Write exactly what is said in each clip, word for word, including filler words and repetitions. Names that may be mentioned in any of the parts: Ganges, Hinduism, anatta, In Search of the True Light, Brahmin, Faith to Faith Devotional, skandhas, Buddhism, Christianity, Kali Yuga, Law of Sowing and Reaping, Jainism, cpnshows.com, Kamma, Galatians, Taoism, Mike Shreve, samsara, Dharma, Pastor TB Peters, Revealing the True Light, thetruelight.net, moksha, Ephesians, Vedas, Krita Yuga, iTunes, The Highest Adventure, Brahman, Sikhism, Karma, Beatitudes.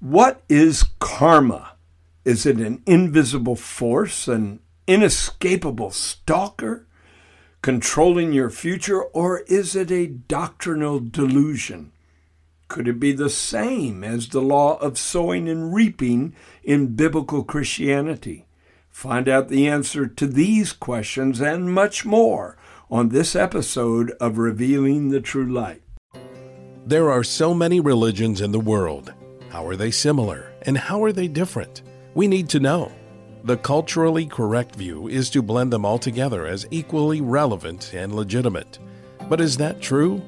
What is karma? Is it an invisible force, an inescapable stalker, controlling your future, or is it a doctrinal delusion? Could it be the same as the law of sowing and reaping in biblical Christianity? Find out the answer to these questions and much more on this episode of Revealing the True Light. There are so many religions in the world. How are they similar and how are they different? We need to know. The culturally correct view is to blend them all together as equally relevant and legitimate. But is that true?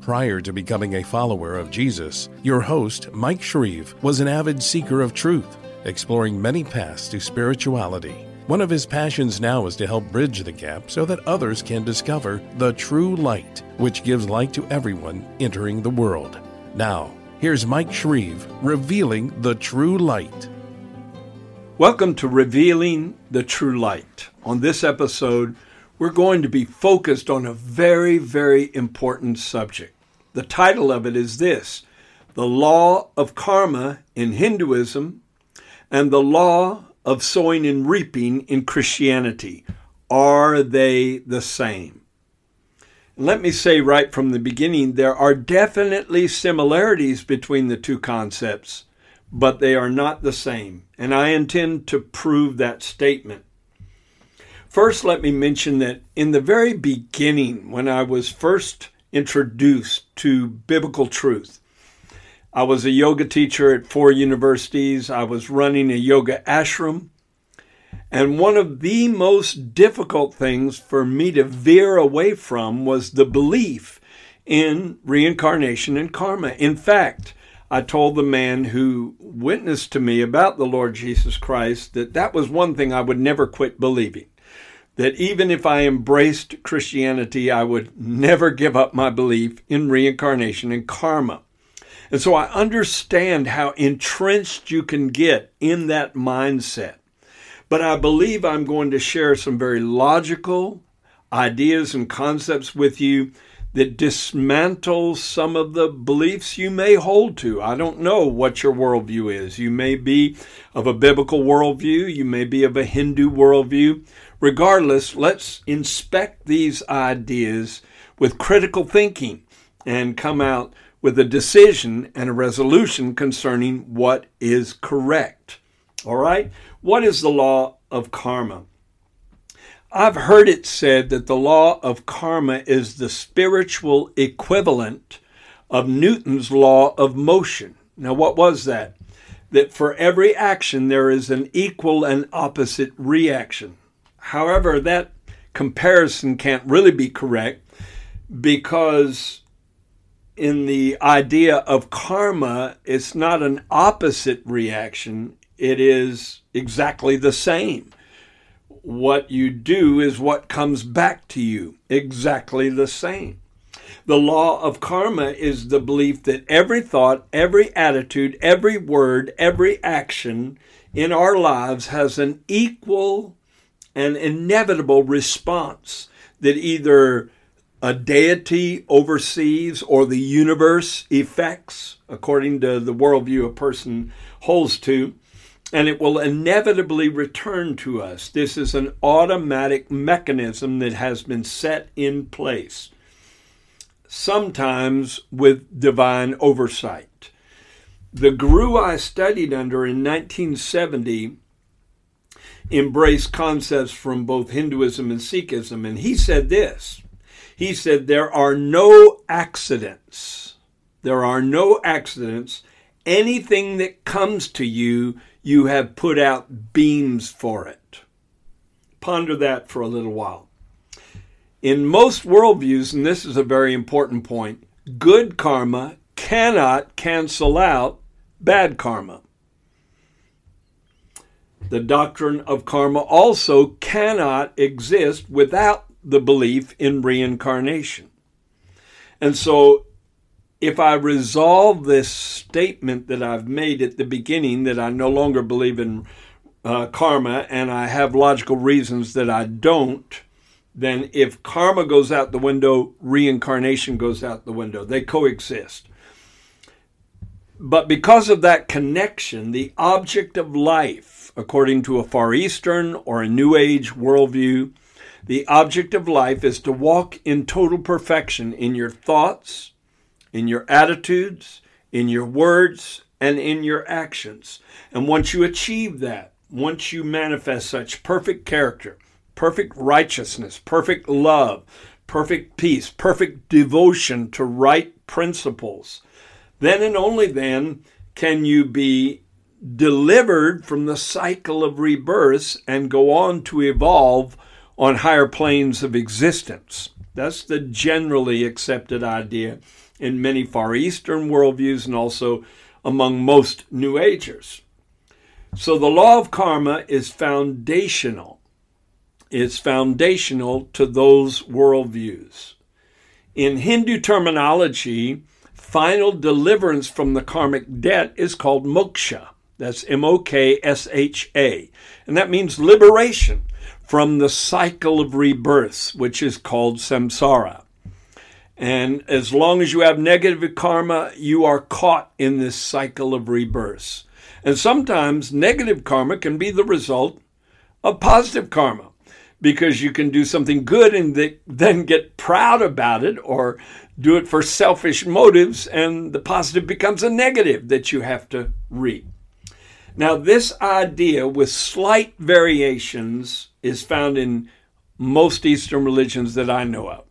Prior to becoming a follower of Jesus, your host, Mike Shreve, was an avid seeker of truth, exploring many paths to spirituality. One of his passions now is to help bridge the gap so that others can discover the true light, which gives light to everyone entering the world. Now, here's Mike Shreve revealing the true light. Welcome to Revealing the True Light. On this episode, we're going to be focused on a very, very important subject. The title of it is this: The Law of Karma in Hinduism and the Law of Sowing and Reaping in Christianity. Are they the same? Let me say right from the beginning, there are definitely similarities between the two concepts, but they are not the same, and I intend to prove that statement. First, let me mention that in the very beginning, when I was first introduced to biblical truth, I was a yoga teacher at four universities. I was running a yoga ashram. And one of the most difficult things for me to veer away from was the belief in reincarnation and karma. In fact, I told the man who witnessed to me about the Lord Jesus Christ that that was one thing I would never quit believing, that even if I embraced Christianity, I would never give up my belief in reincarnation and karma. And so I understand how entrenched you can get in that mindset. But I believe I'm going to share some very logical ideas and concepts with you that dismantle some of the beliefs you may hold to. I don't know what your worldview is. You may be of a biblical worldview. You may be of a Hindu worldview. Regardless, let's inspect these ideas with critical thinking and come out with a decision and a resolution concerning what is correct. All right? What is the law of karma? I've heard it said that the law of karma is the spiritual equivalent of Newton's law of motion. Now, what was that? That for every action, there is an equal and opposite reaction. However, that comparison can't really be correct, because in the idea of karma, it's not an opposite reaction. It is exactly the same. What you do is what comes back to you. Exactly the same. The law of karma is the belief that every thought, every attitude, every word, every action in our lives has an equal and inevitable response that either a deity oversees or the universe effects, according to the worldview a person holds to, and it will inevitably return to us. This is an automatic mechanism that has been set in place, sometimes with divine oversight. The guru I studied under in nineteen seventy embraced concepts from both Hinduism and Sikhism, and he said this. He said, there are no accidents. There are no accidents. Anything that comes to you, you have put out beams for it. Ponder that for a little while. In most worldviews, and this is a very important point, good karma cannot cancel out bad karma. The doctrine of karma also cannot exist without the belief in reincarnation. And so, if I resolve this statement that I've made at the beginning, that I no longer believe in uh, karma, and I have logical reasons that I don't, then if karma goes out the window, reincarnation goes out the window. They coexist. But because of that connection, the object of life, according to a Far Eastern or a New Age worldview, the object of life is to walk in total perfection in your thoughts, in your attitudes, in your words, and in your actions. And once you achieve that, once you manifest such perfect character, perfect righteousness, perfect love, perfect peace, perfect devotion to right principles, then and only then can you be delivered from the cycle of rebirths and go on to evolve on higher planes of existence. That's the generally accepted idea in many Far Eastern worldviews and also among most New Agers. So the law of karma is foundational. It's foundational to those worldviews. In Hindu terminology, final deliverance from the karmic debt is called moksha. That's M O K S H A. And that means liberation from the cycle of rebirths, which is called samsara. And as long as you have negative karma, you are caught in this cycle of rebirths. And sometimes negative karma can be the result of positive karma, because you can do something good and then get proud about it or do it for selfish motives, and the positive becomes a negative that you have to reap. Now, this idea with slight variations is found in most Eastern religions that I know of.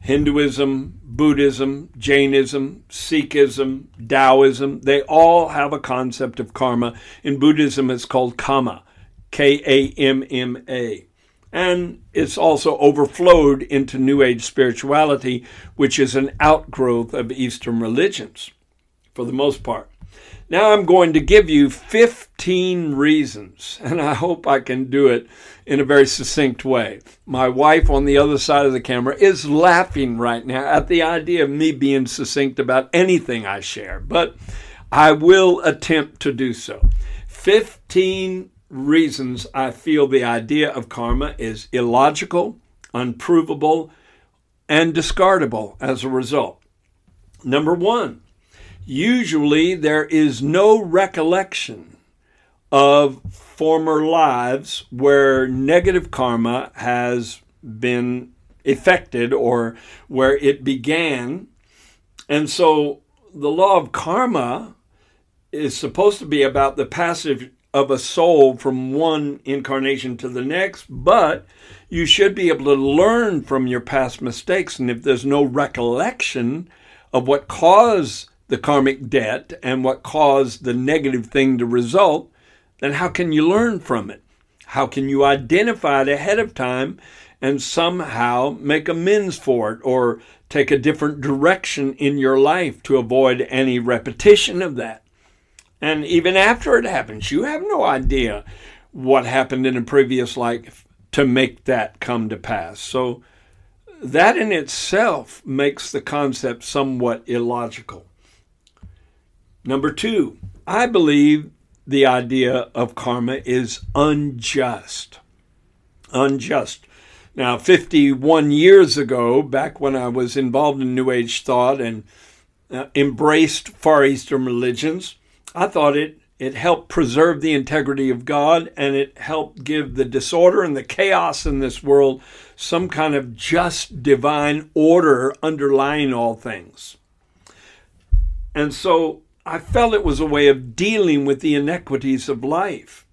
Hinduism, Buddhism, Jainism, Sikhism, Taoism, they all have a concept of karma. In Buddhism, it's called Kama, K A M M A. And it's also overflowed into New Age spirituality, which is an outgrowth of Eastern religions, for the most part. Now I'm going to give you fifteen reasons, and I hope I can do it in a very succinct way. My wife on the other side of the camera is laughing right now at the idea of me being succinct about anything I share, but I will attempt to do so. fifteen reasons I feel the idea of karma is illogical, unprovable, and discardable as a result. Number one, usually there is no recollection of former lives where negative karma has been effected or where it began. And so the law of karma is supposed to be about the passage of a soul from one incarnation to the next, but you should be able to learn from your past mistakes. And if there's no recollection of what caused the karmic debt and what caused the negative thing to result, then how can you learn from it? How can you identify it ahead of time and somehow make amends for it or take a different direction in your life to avoid any repetition of that? And even after it happens, you have no idea what happened in a previous life to make that come to pass. So that in itself makes the concept somewhat illogical. Number two, I believe the idea of karma is unjust. Unjust. Now, fifty-one years ago, back when I was involved in New Age thought and uh, embraced Far Eastern religions, I thought it, it helped preserve the integrity of God, and it helped give the disorder and the chaos in this world some kind of just divine order underlying all things. And so I felt it was a way of dealing with the inequities of life.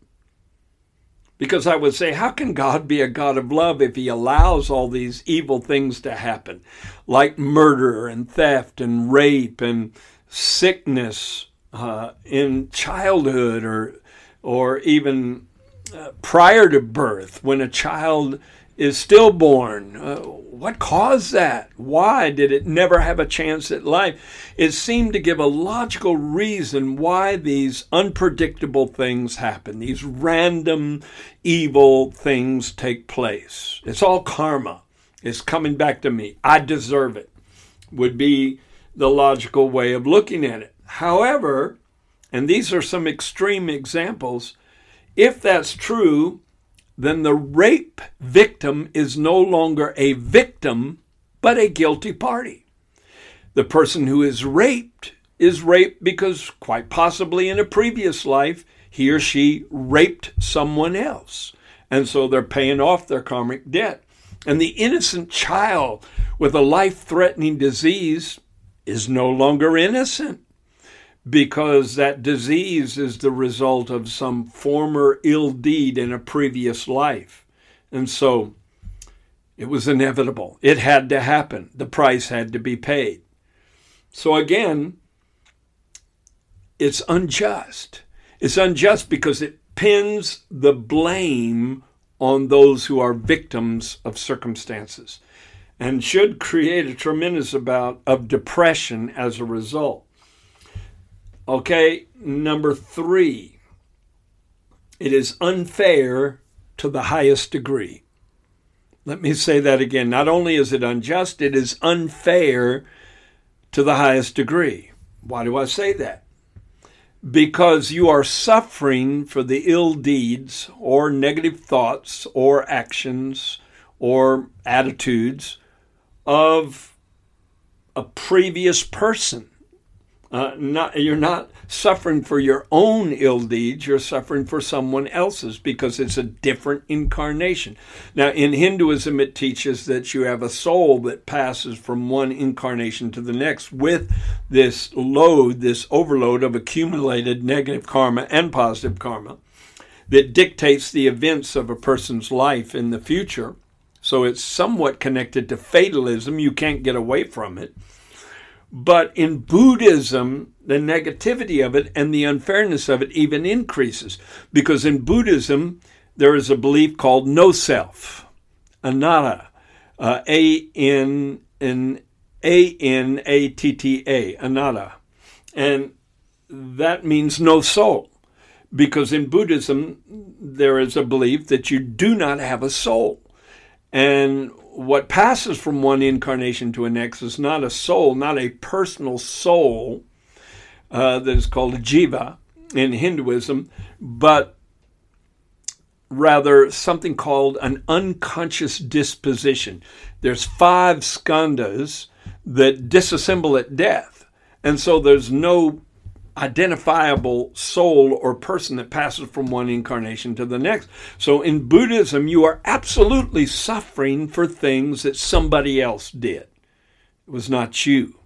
Because I would say, how can God be a God of love if he allows all these evil things to happen, like murder and theft and rape and sickness Uh, in childhood or or even uh, prior to birth, when a child is stillborn? Uh, what caused that? Why did it never have a chance at life? It seemed to give a logical reason why these unpredictable things happen, these random evil things take place. It's all karma. It's coming back to me. I deserve it, would be the logical way of looking at it. However, and these are some extreme examples, if that's true, then the rape victim is no longer a victim, but a guilty party. The person who is raped is rape because quite possibly in a previous life, he or she raped someone else. And so they're paying off their karmic debt. And the innocent child with a life-threatening disease is no longer innocent because that disease is the result of some former ill deed in a previous life. And so it was inevitable. It had to happen. The price had to be paid. So again, it's unjust. It's unjust because it pins the blame on those who are victims of circumstances and should create a tremendous amount of depression as a result. Okay, number three, it is unfair to the highest degree. Let me say that again. Not only is it unjust, it is unfair to the highest degree. Why do I say that? Because you are suffering for the ill deeds or negative thoughts or actions or attitudes of a previous person. Uh, not, you're not suffering for your own ill deeds, you're suffering for someone else's because it's a different incarnation. Now, in Hinduism, it teaches that you have a soul that passes from one incarnation to the next with this load, this overload of accumulated negative karma and positive karma that dictates the events of a person's life in the future. So it's somewhat connected to fatalism. You can't get away from it. But in Buddhism, the negativity of it and the unfairness of it even increases. Because in Buddhism, there is a belief called no-self, anatta, uh, A N A T T A, anatta. And that means no soul. Because in Buddhism, there is a belief that you do not have a soul. And what passes from one incarnation to the next is not a soul, not a personal soul uh, that is called a jiva in Hinduism, but rather something called an unconscious disposition. There's five skandhas that disassemble at death, and so there's no identifiable soul or person that passes from one incarnation to the next. So in Buddhism, you are absolutely suffering for things that somebody else did. It was not you.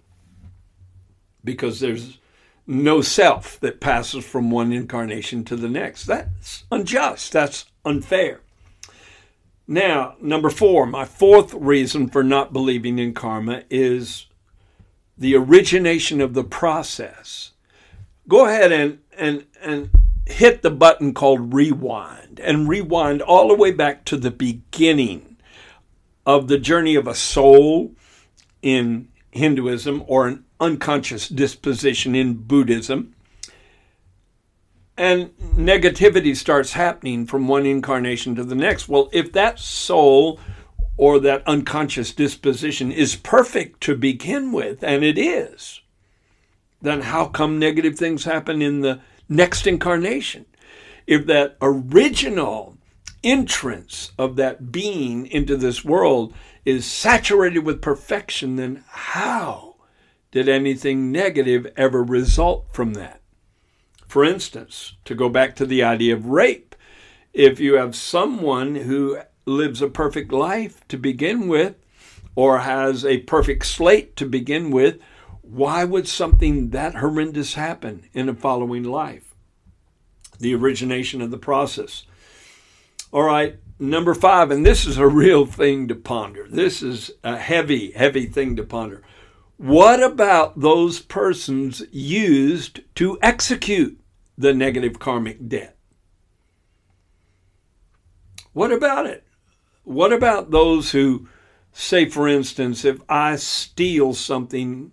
Because there's no self that passes from one incarnation to the next. That's unjust. That's unfair. Now, number four, my fourth reason for not believing in karma is the origination of the process. Go ahead and, and, and hit the button called rewind and rewind all the way back to the beginning of the journey of a soul in Hinduism or an unconscious disposition in Buddhism. And negativity starts happening from one incarnation to the next. Well, if that soul or that unconscious disposition is perfect to begin with, and it is, then how come negative things happen in the next incarnation? If that original entrance of that being into this world is saturated with perfection, then how did anything negative ever result from that? For instance, to go back to the idea of rape, if you have someone who lives a perfect life to begin with, or has a perfect slate to begin with, why would something that horrendous happen in a following life? The origination of the process. All right, number five, and this is a real thing to ponder. This is a heavy, heavy thing to ponder. What about those persons used to execute the negative karmic debt? What about it? What about those who, say, for instance, if I steal something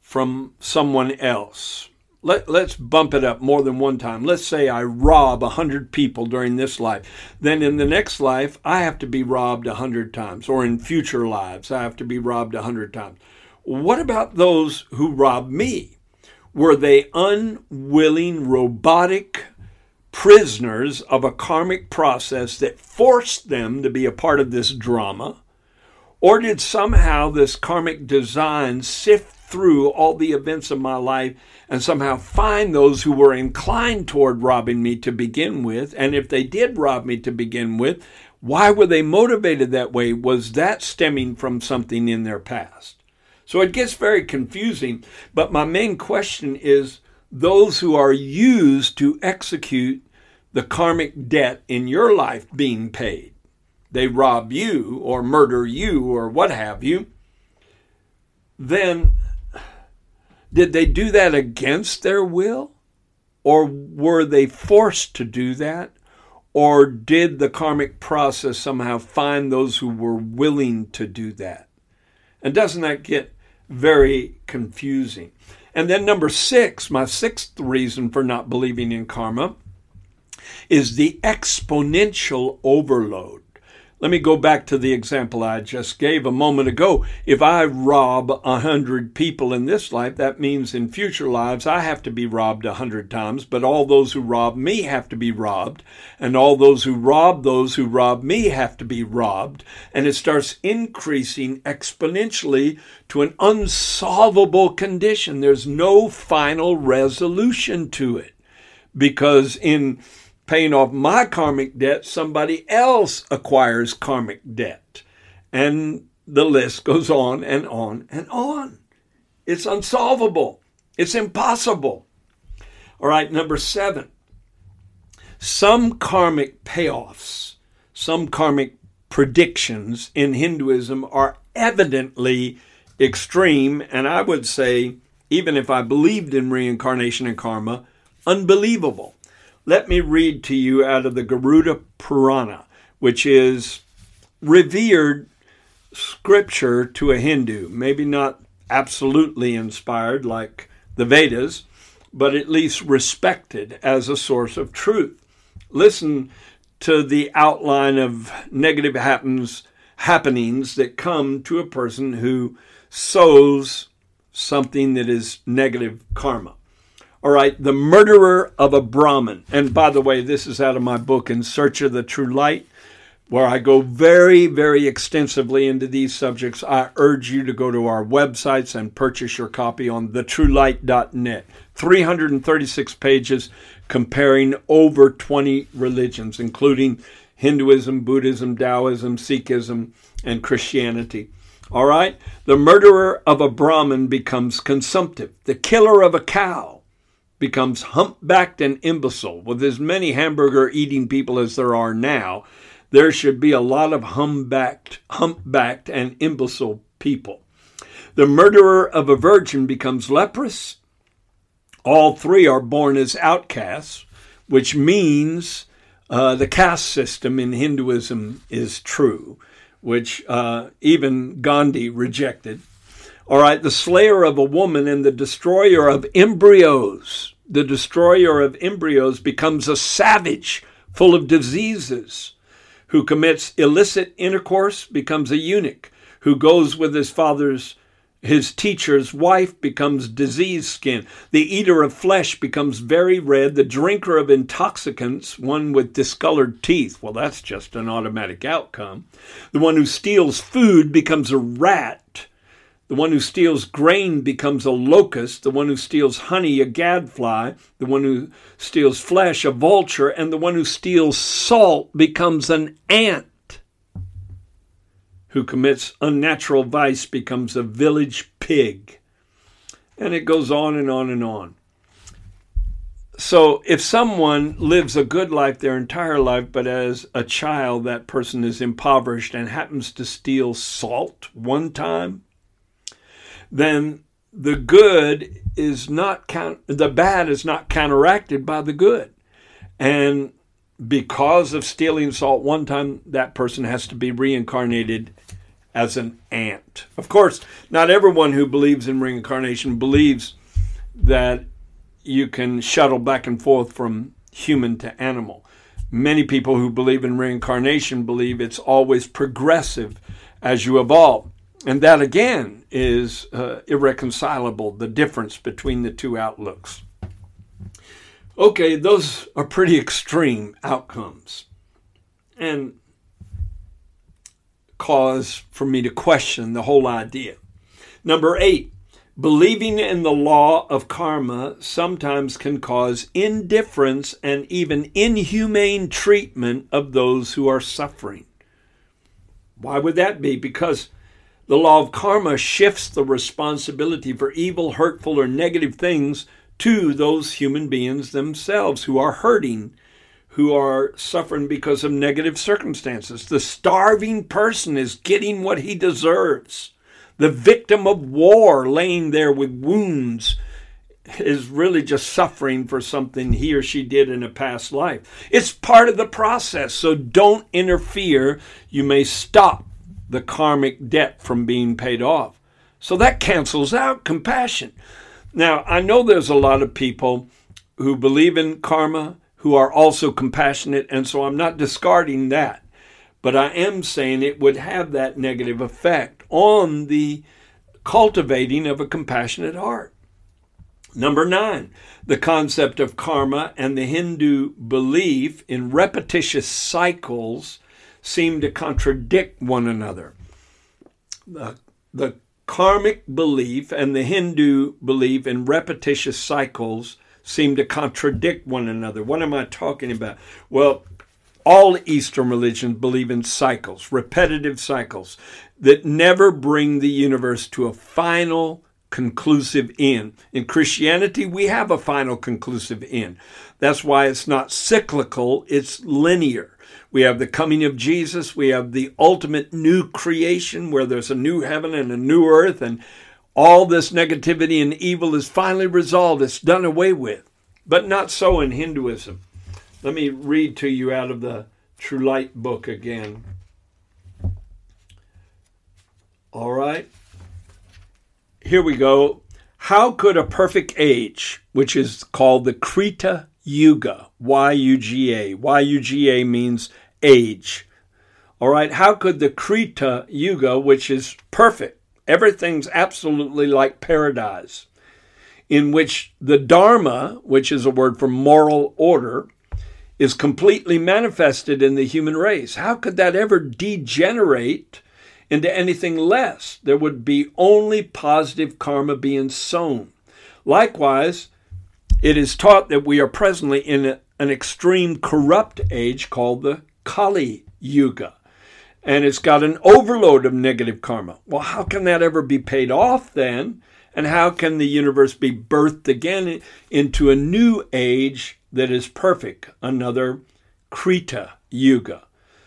from someone else. Let, let's bump it up more than one time. Let's say I rob one hundred people during this life. Then in the next life, I have to be robbed one hundred times, or in future lives, I have to be robbed one hundred times. What about those who robbed me? Were they unwilling, robotic prisoners of a karmic process that forced them to be a part of this drama? Or did somehow this karmic design sift through all the events of my life and somehow find those who were inclined toward robbing me to begin with. And if they did rob me to begin with, why were they motivated that way? Was that stemming from something in their past? So it gets very confusing, but my main question is those who are used to execute the karmic debt in your life being paid. They rob you or murder you or what have you. Then did they do that against their will? Or were they forced to do that? Or did the karmic process somehow find those who were willing to do that? And doesn't that get very confusing? And then number six, my sixth reason for not believing in karma is the exponential overload. Let me go back to the example I just gave a moment ago. If I rob one hundred people in this life, that means in future lives I have to be robbed one hundred times, but all those who rob me have to be robbed, and all those who rob those who rob me have to be robbed, and it starts increasing exponentially to an unsolvable condition. There's no final resolution to it, because in paying off my karmic debt, somebody else acquires karmic debt. And the list goes on and on and on. It's unsolvable. It's impossible. All right, number seven. Some karmic payoffs, some karmic predictions in Hinduism are evidently extreme. And I would say, even if I believed in reincarnation and karma, unbelievable. Let me read to you out of the Garuda Purana, which is revered scripture to a Hindu. Maybe not absolutely inspired like the Vedas, but at least respected as a source of truth. Listen to the outline of negative happens, happenings that come to a person who sows something that is negative karma. All right, the murderer of a Brahmin. And by the way, this is out of my book, In Search of the True Light, where I go very, very extensively into these subjects. I urge you to go to our websites and purchase your copy on the true light dot net. three hundred thirty-six pages comparing over twenty religions, including Hinduism, Buddhism, Taoism, Sikhism, and Christianity. All right, the murderer of a Brahmin becomes consumptive. The killer of a cow becomes humpbacked and imbecile. With as many hamburger-eating people as there are now, there should be a lot of humpbacked, humpbacked and imbecile people. The murderer of a virgin becomes leprous. All three are born as outcasts, which means uh, the caste system in Hinduism is true, which uh, even Gandhi rejected. All right, the slayer of a woman and the destroyer of embryos. The destroyer of embryos becomes a savage full of diseases who commits illicit intercourse, becomes a eunuch, who goes with his father's, his teacher's wife, becomes diseased skin. The eater of flesh becomes very red. The drinker of intoxicants, one with discolored teeth. Well, that's just an automatic outcome. The one who steals food becomes a rat. The one who steals grain becomes a locust. The one who steals honey, a gadfly. The one who steals flesh, a vulture. And the one who steals salt becomes an ant. Who commits unnatural vice becomes a village pig. And it goes on and on and on. So if someone lives a good life their entire life, but as a child that person is impoverished and happens to steal salt one time, then the good is not count, the bad is not counteracted by the good. And because of stealing salt one time, that person has to be reincarnated as an ant. Of course, not everyone who believes in reincarnation believes that you can shuttle back and forth from human to animal. Many people who believe in reincarnation believe it's always progressive as you evolve. And that, again, is uh, irreconcilable, the difference between the two outlooks. Okay, those are pretty extreme outcomes and cause for me to question the whole idea. Number eight, Believing in the law of karma sometimes can cause indifference and even inhumane treatment of those who are suffering. Why would that be? Because the law of karma shifts the responsibility for evil, hurtful, or negative things to those human beings themselves who are hurting, who are suffering because of negative circumstances. The starving person is getting what he deserves. The victim of war laying there with wounds is really just suffering for something he or she did in a past life. It's part of the process, so don't interfere. You may stop the karmic debt from being paid off. So that cancels out compassion. Now, I know there's a lot of people who believe in karma who are also compassionate, and so I'm not discarding that. But I am saying it would have that negative effect on the cultivating of a compassionate heart. Number nine, the concept of karma and the Hindu belief in repetitious cycles seem to contradict one another. The, the karmic belief and the Hindu belief in repetitious cycles seem to contradict one another. What am I talking about? Well, all Eastern religions believe in cycles, repetitive cycles, that never bring the universe to a final, conclusive end. In Christianity, we have a final, conclusive end. That's why it's not cyclical, it's linear. We have the coming of Jesus. We have the ultimate new creation where there's a new heaven and a new earth, and all this negativity and evil is finally resolved. It's done away with. But not so in Hinduism. Let me read to you out of the True Light book again. All right. Here we go. How could a perfect age, which is called the Krita Yuga, Y U G A. Y U G A means age. All right. How could the Krita Yuga, which is perfect, everything's absolutely like paradise, in which the Dharma, which is a word for moral order, is completely manifested in the human race. How could that ever degenerate into anything less? There would be only positive karma being sown. Likewise, it is taught that we are presently in a, an extreme corrupt age called the Kali Yuga, and it's got an overload of negative karma. Well, how can that ever be paid off then? And how can the universe be birthed again into a new age that is perfect, another Krita Yuga?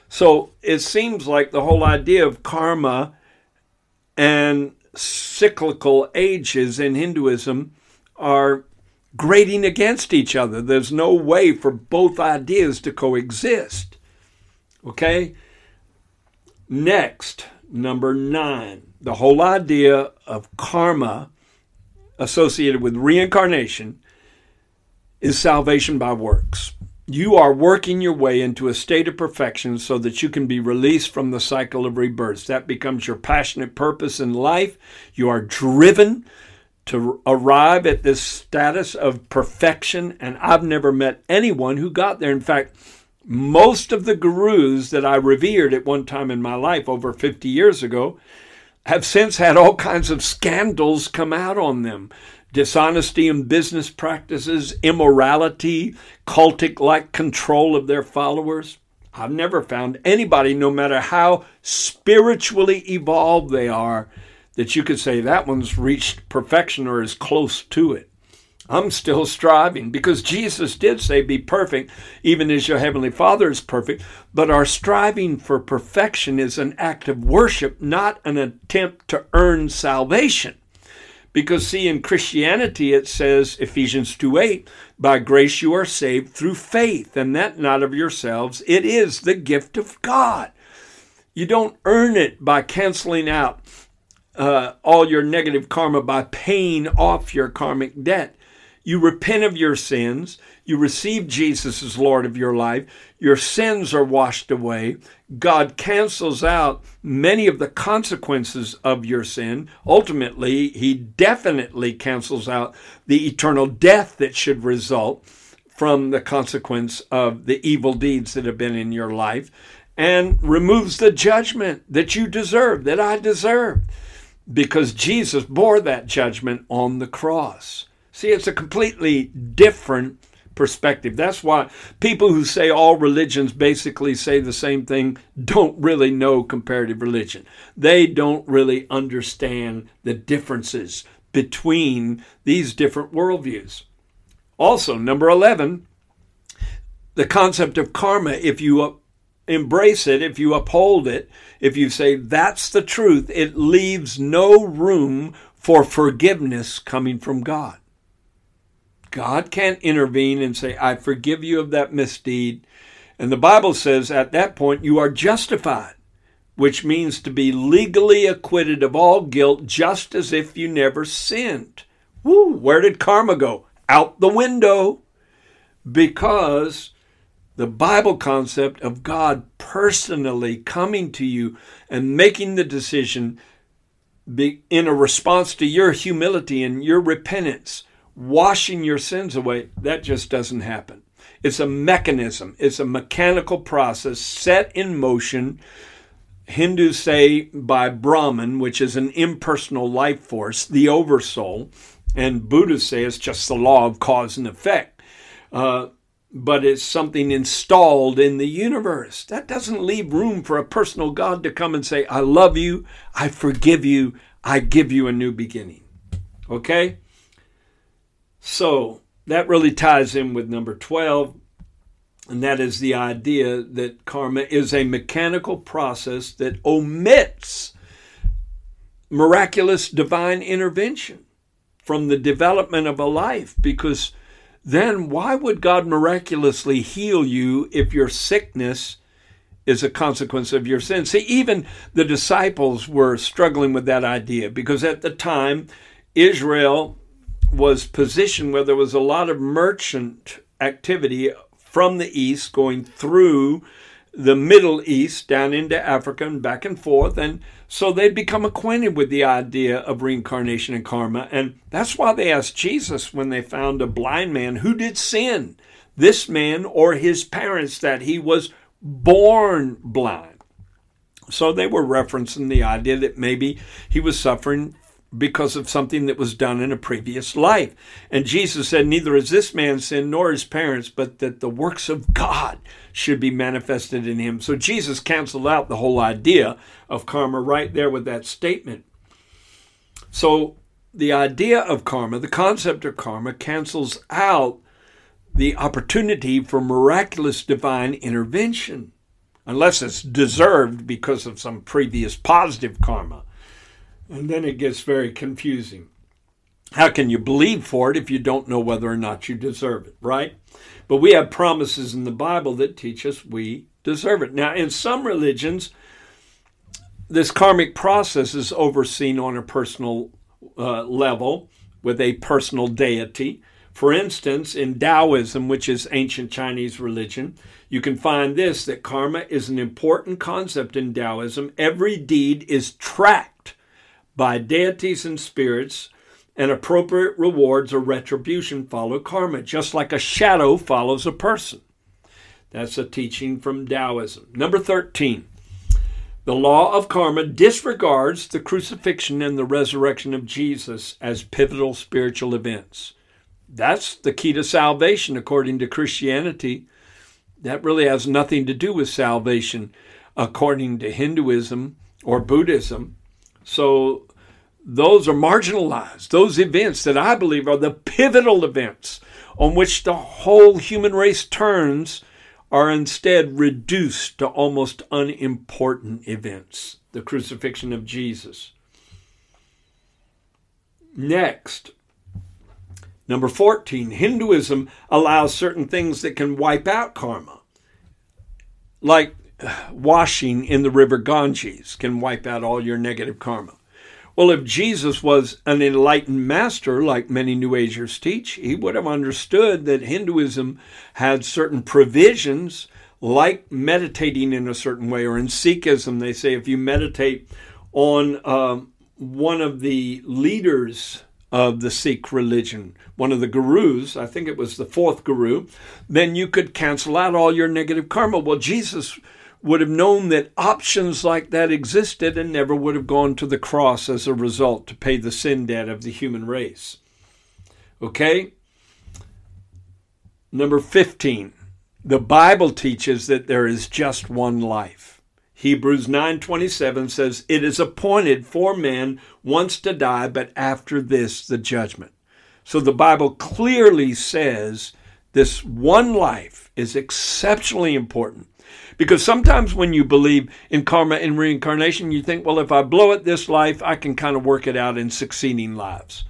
So it seems like the whole idea of karma and cyclical ages in Hinduism are grating against each other. There's no way for both ideas to coexist. Okay? Next, number nine, the whole idea of karma associated with reincarnation is salvation by works. You are working your way into a state of perfection so that you can be released from the cycle of rebirths. That becomes your passionate purpose in life. You are driven to arrive at this status of perfection, and I've never met anyone who got there. In fact, most of the gurus that I revered at one time in my life over fifty years ago have since had all kinds of scandals come out on them. Dishonesty in business practices, immorality, cultic-like control of their followers. I've never found anybody, no matter how spiritually evolved they are, that you could say that one's reached perfection or is close to it. I'm still striving, because Jesus did say, be perfect, even as your heavenly Father is perfect. But our striving for perfection is an act of worship, not an attempt to earn salvation. Because, see, in Christianity, it says, Ephesians two eight, by grace you are saved through faith, and that not of yourselves. It is the gift of God. You don't earn it by canceling out uh, all your negative karma by paying off your karmic debt. You repent of your sins. You receive Jesus as Lord of your life. Your sins are washed away. God cancels out many of the consequences of your sin. Ultimately, he definitely cancels out the eternal death that should result from the consequence of the evil deeds that have been in your life, and removes the judgment that you deserve, that I deserve. because Jesus bore that judgment on the cross. See, it's a completely different perspective. That's why people who say all religions basically say the same thing don't really know comparative religion. They don't really understand the differences between these different worldviews. Also, number eleven, the concept of karma, if you embrace it, if you uphold it, if you say that's the truth, it leaves no room for forgiveness coming from God. God can't intervene and say, I forgive you of that misdeed. And the Bible says at that point, you are justified, which means to be legally acquitted of all guilt, just as if you never sinned. Woo, where did karma go? Out the window. Because the Bible concept of God personally coming to you and making the decision be in a response to your humility and your repentance, washing your sins away, that just doesn't happen. It's a mechanism. It's a mechanical process set in motion. Hindus say by Brahman, which is an impersonal life force, the oversoul, and Buddhists say it's just the law of cause and effect. Uh, but it's something installed in the universe. That doesn't leave room for a personal God to come and say, I love you, I forgive you, I give you a new beginning. Okay? So that really ties in with number twelve, and that is the idea that karma is a mechanical process that omits miraculous divine intervention from the development of a life, because then why would God miraculously heal you if your sickness is a consequence of your sin? See, even the disciples were struggling with that idea, because at the time, Israel was positioned where there was a lot of merchant activity from the east going through the Middle East down into Africa and back and forth. And so they'd become acquainted with the idea of reincarnation and karma. And that's why they asked Jesus when they found a blind man who did sin, this man or his parents, that he was born blind. So they were referencing the idea that maybe he was suffering because of something that was done in a previous life. And Jesus said, neither is this man sin nor his parents, but that the works of God should be manifested in him. So Jesus canceled out the whole idea of karma right there with that statement. So the idea of karma, the concept of karma, cancels out the opportunity for miraculous divine intervention, unless it's deserved because of some previous positive karma. And then it gets very confusing. How can you believe for it if you don't know whether or not you deserve it, right? But we have promises in the Bible that teach us we deserve it. Now, in some religions, this karmic process is overseen on a personal uh, level with a personal deity. For instance, in Taoism, which is ancient Chinese religion, you can find this, that karma is an important concept in Taoism. Every deed is tracked by deities and spirits, and appropriate rewards or retribution follow karma, just like a shadow follows a person. That's a teaching from Taoism. Number thirteen, the law of karma disregards the crucifixion and the resurrection of Jesus as pivotal spiritual events. That's the key to salvation, according to Christianity. That really has nothing to do with salvation, according to Hinduism or Buddhism. So those are marginalized. Those events that I believe are the pivotal events on which the whole human race turns are instead reduced to almost unimportant events. The crucifixion of Jesus. Next, number fourteen, Hinduism allows certain things that can wipe out karma. Like washing in the river Ganges can wipe out all your negative karma. Well, if Jesus was an enlightened master, like many New Agers teach, he would have understood that Hinduism had certain provisions, like meditating in a certain way. Or in Sikhism, they say if you meditate on um, one of the leaders of the Sikh religion, one of the gurus, I think it was the fourth guru, then you could cancel out all your negative karma. Well, Jesus would have known that options like that existed and never would have gone to the cross as a result to pay the sin debt of the human race. Okay? Number fifteen, the Bible teaches that there is just one life. Hebrews nine twenty-seven says, "It is appointed for man once to die, but after this, the judgment." So the Bible clearly says this one life is exceptionally important. Because sometimes when you believe in karma and reincarnation, you think, well, if I blow it this life, I can kind of work it out in succeeding lives.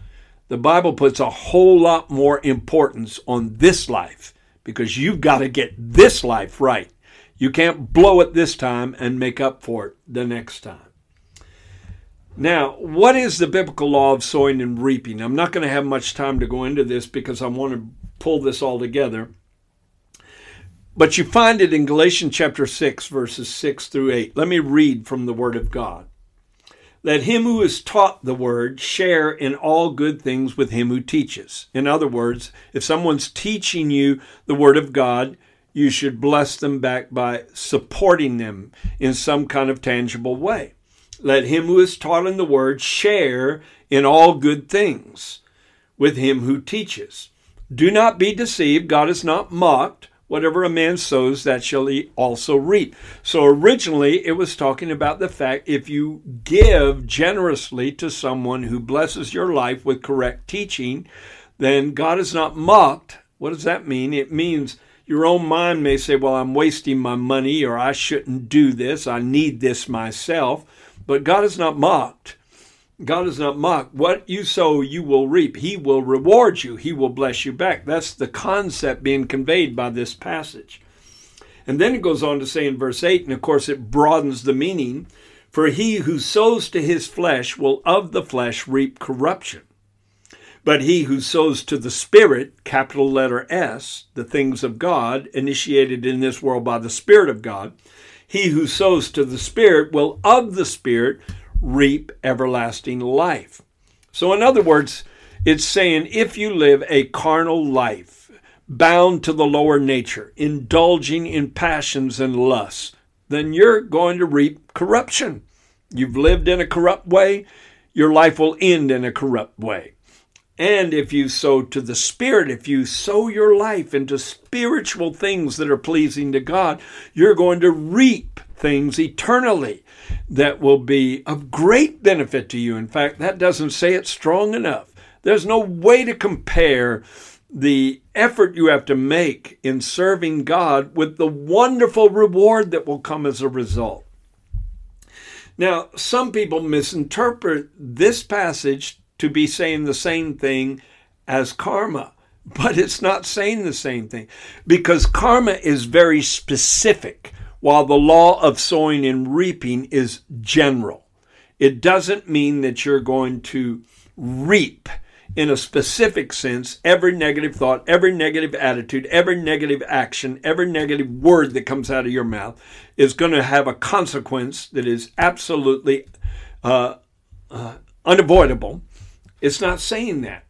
The Bible puts a whole lot more importance on this life because you've got to get this life right. You can't blow it this time and make up for it the next time. Now, what is the biblical law of sowing and reaping? I'm not going to have much time to go into this because I want to pull this all together. But you find it in Galatians chapter six, verses six through eight. Let me read from the Word of God. "Let him who is taught the Word share in all good things with him who teaches." In other words, if someone's teaching you the Word of God, you should bless them back by supporting them in some kind of tangible way. "Let him who is taught in the Word share in all good things with him who teaches. Do not be deceived. God is not mocked. Whatever a man sows, that shall he also reap." So originally, it was talking about the fact if you give generously to someone who blesses your life with correct teaching, then God is not mocked. What does that mean? It means your own mind may say, well, I'm wasting my money, or I shouldn't do this. I need this myself. But God is not mocked. God is not mocked. What you sow, you will reap. He will reward you. He will bless you back. That's the concept being conveyed by this passage. And then it goes on to say in verse eight, and of course it broadens the meaning, "For he who sows to his flesh will of the flesh reap corruption. But he who sows to the Spirit," capital letter S, the things of God, initiated in this world by the Spirit of God, "he who sows to the Spirit will of the Spirit reap everlasting life." So in other words, it's saying if you live a carnal life, bound to the lower nature, indulging in passions and lusts, then you're going to reap corruption. You've lived in a corrupt way, your life will end in a corrupt way. And if you sow to the Spirit, if you sow your life into spiritual things that are pleasing to God, you're going to reap things eternally that will be of great benefit to you. In fact, that doesn't say it strong enough. There's no way to compare the effort you have to make in serving God with the wonderful reward that will come as a result. Now, some people misinterpret this passage to be saying the same thing as karma. But it's not saying the same thing, because karma is very specific, while the law of sowing and reaping is general. It doesn't mean that you're going to reap in a specific sense every negative thought, every negative attitude, every negative action, every negative word that comes out of your mouth is going to have a consequence that is absolutely uh, uh, unavoidable. It's not saying that.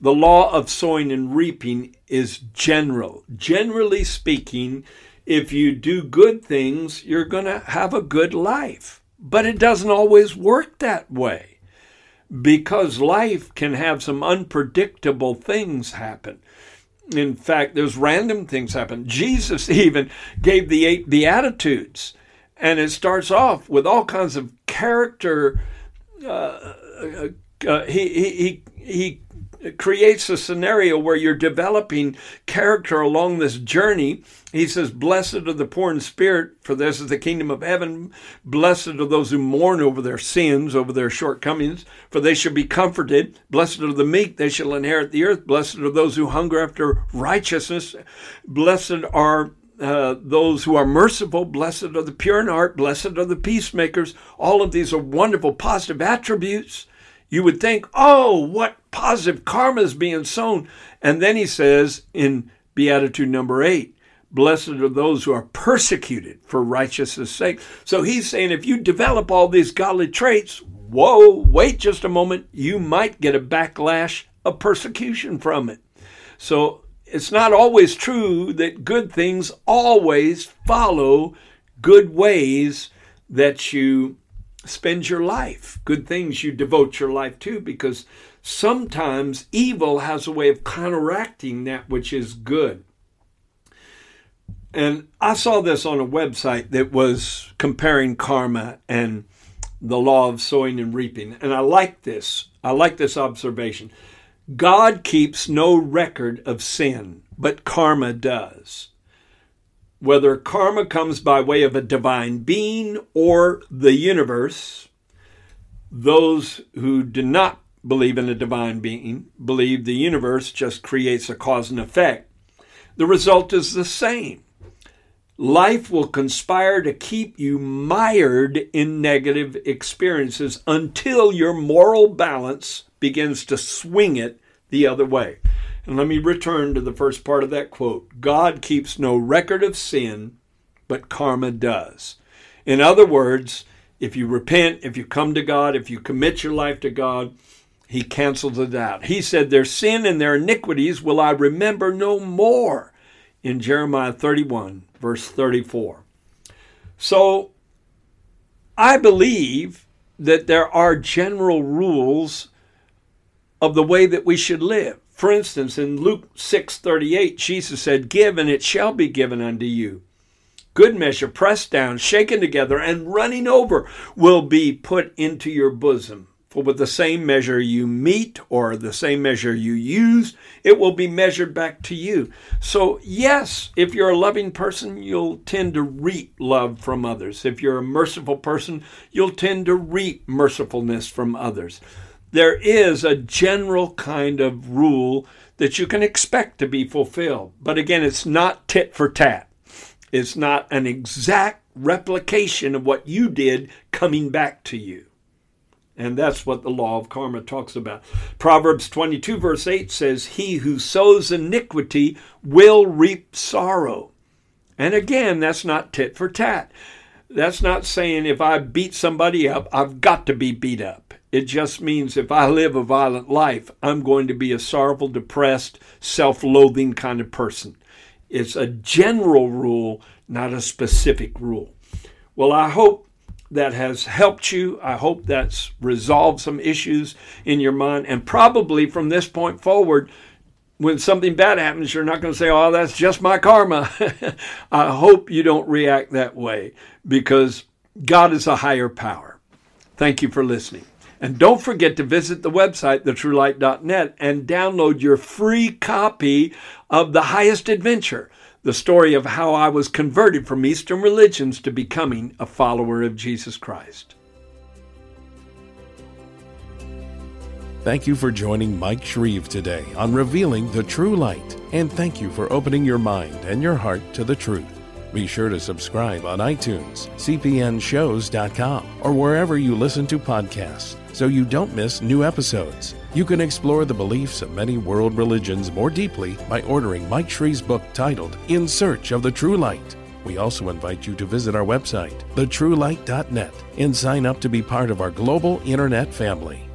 The law of sowing and reaping is general. Generally speaking, if you do good things, you're going to have a good life. But it doesn't always work that way, because life can have some unpredictable things happen. In fact, there's random things happen. Jesus even gave the eight Beatitudes, and it starts off with all kinds of character uh Uh, he, he he he creates a scenario where you're developing character along this journey. He says, "Blessed are the poor in spirit, for theirs is the kingdom of heaven. Blessed are those who mourn over their sins, over their shortcomings, for they shall be comforted. Blessed are the meek, they shall inherit the earth. Blessed are those who hunger after righteousness. Blessed are Uh, those who are merciful, blessed are the pure in heart, blessed are the peacemakers." All of these are wonderful positive attributes. You would think, oh, what positive karma is being sown. And then he says in Beatitude number eight, "Blessed are those who are persecuted for righteousness' sake." So he's saying if you develop all these godly traits, whoa, wait just a moment, you might get a backlash of persecution from it. So it's not always true that good things always follow good ways that you spend your life, good things you devote your life to, because sometimes evil has a way of counteracting that which is good. And I saw this on a website that was comparing karma and the law of sowing and reaping. And I like this. I like this observation. God keeps no record of sin, but karma does. Whether karma comes by way of a divine being or the universe, those who do not believe in a divine being believe the universe just creates a cause and effect. The result is the same. Life will conspire to keep you mired in negative experiences until your moral balance begins to swing it the other way. And let me return to the first part of that quote. God keeps no record of sin, but karma does. In other words, if you repent, if you come to God, if you commit your life to God, he cancels it out. He said, their sin and their iniquities will I remember no more, in Jeremiah thirty-one. Verse thirty-four. So I believe that there are general rules of the way that we should live. For instance, in Luke six thirty-eight, Jesus said, give and it shall be given unto you. Good measure, pressed down, shaken together, and running over will be put into your bosom. For with the same measure you meet or the same measure you use, it will be measured back to you. So yes, if you're a loving person, you'll tend to reap love from others. If you're a merciful person, you'll tend to reap mercifulness from others. There is a general kind of rule that you can expect to be fulfilled. But again, it's not tit for tat. It's not an exact replication of what you did coming back to you. And that's what the law of karma talks about. Proverbs twenty-two verse eight says, he who sows iniquity will reap sorrow. And again, that's not tit for tat. That's not saying if I beat somebody up, I've got to be beat up. It just means if I live a violent life, I'm going to be a sorrowful, depressed, self-loathing kind of person. It's a general rule, not a specific rule. Well, I hope that has helped you. I hope that's resolved some issues in your mind. And probably from this point forward, when something bad happens, you're not going to say, oh, that's just my karma. I hope you don't react that way, because God is a higher power. Thank you for listening. And don't forget to visit the website, the true light dot net, and download your free copy of The Highest Adventure, the story of how I was converted from Eastern religions to becoming a follower of Jesus Christ. Thank you for joining Mike Shreve today on Revealing the True Light, and thank you for opening your mind and your heart to the truth. Be sure to subscribe on iTunes, c p n shows dot com, or wherever you listen to podcasts, so you don't miss new episodes. You can explore the beliefs of many world religions more deeply by ordering Mike Shreve's book titled In Search of the True Light. We also invite you to visit our website, the true light dot net, and sign up to be part of our global internet family.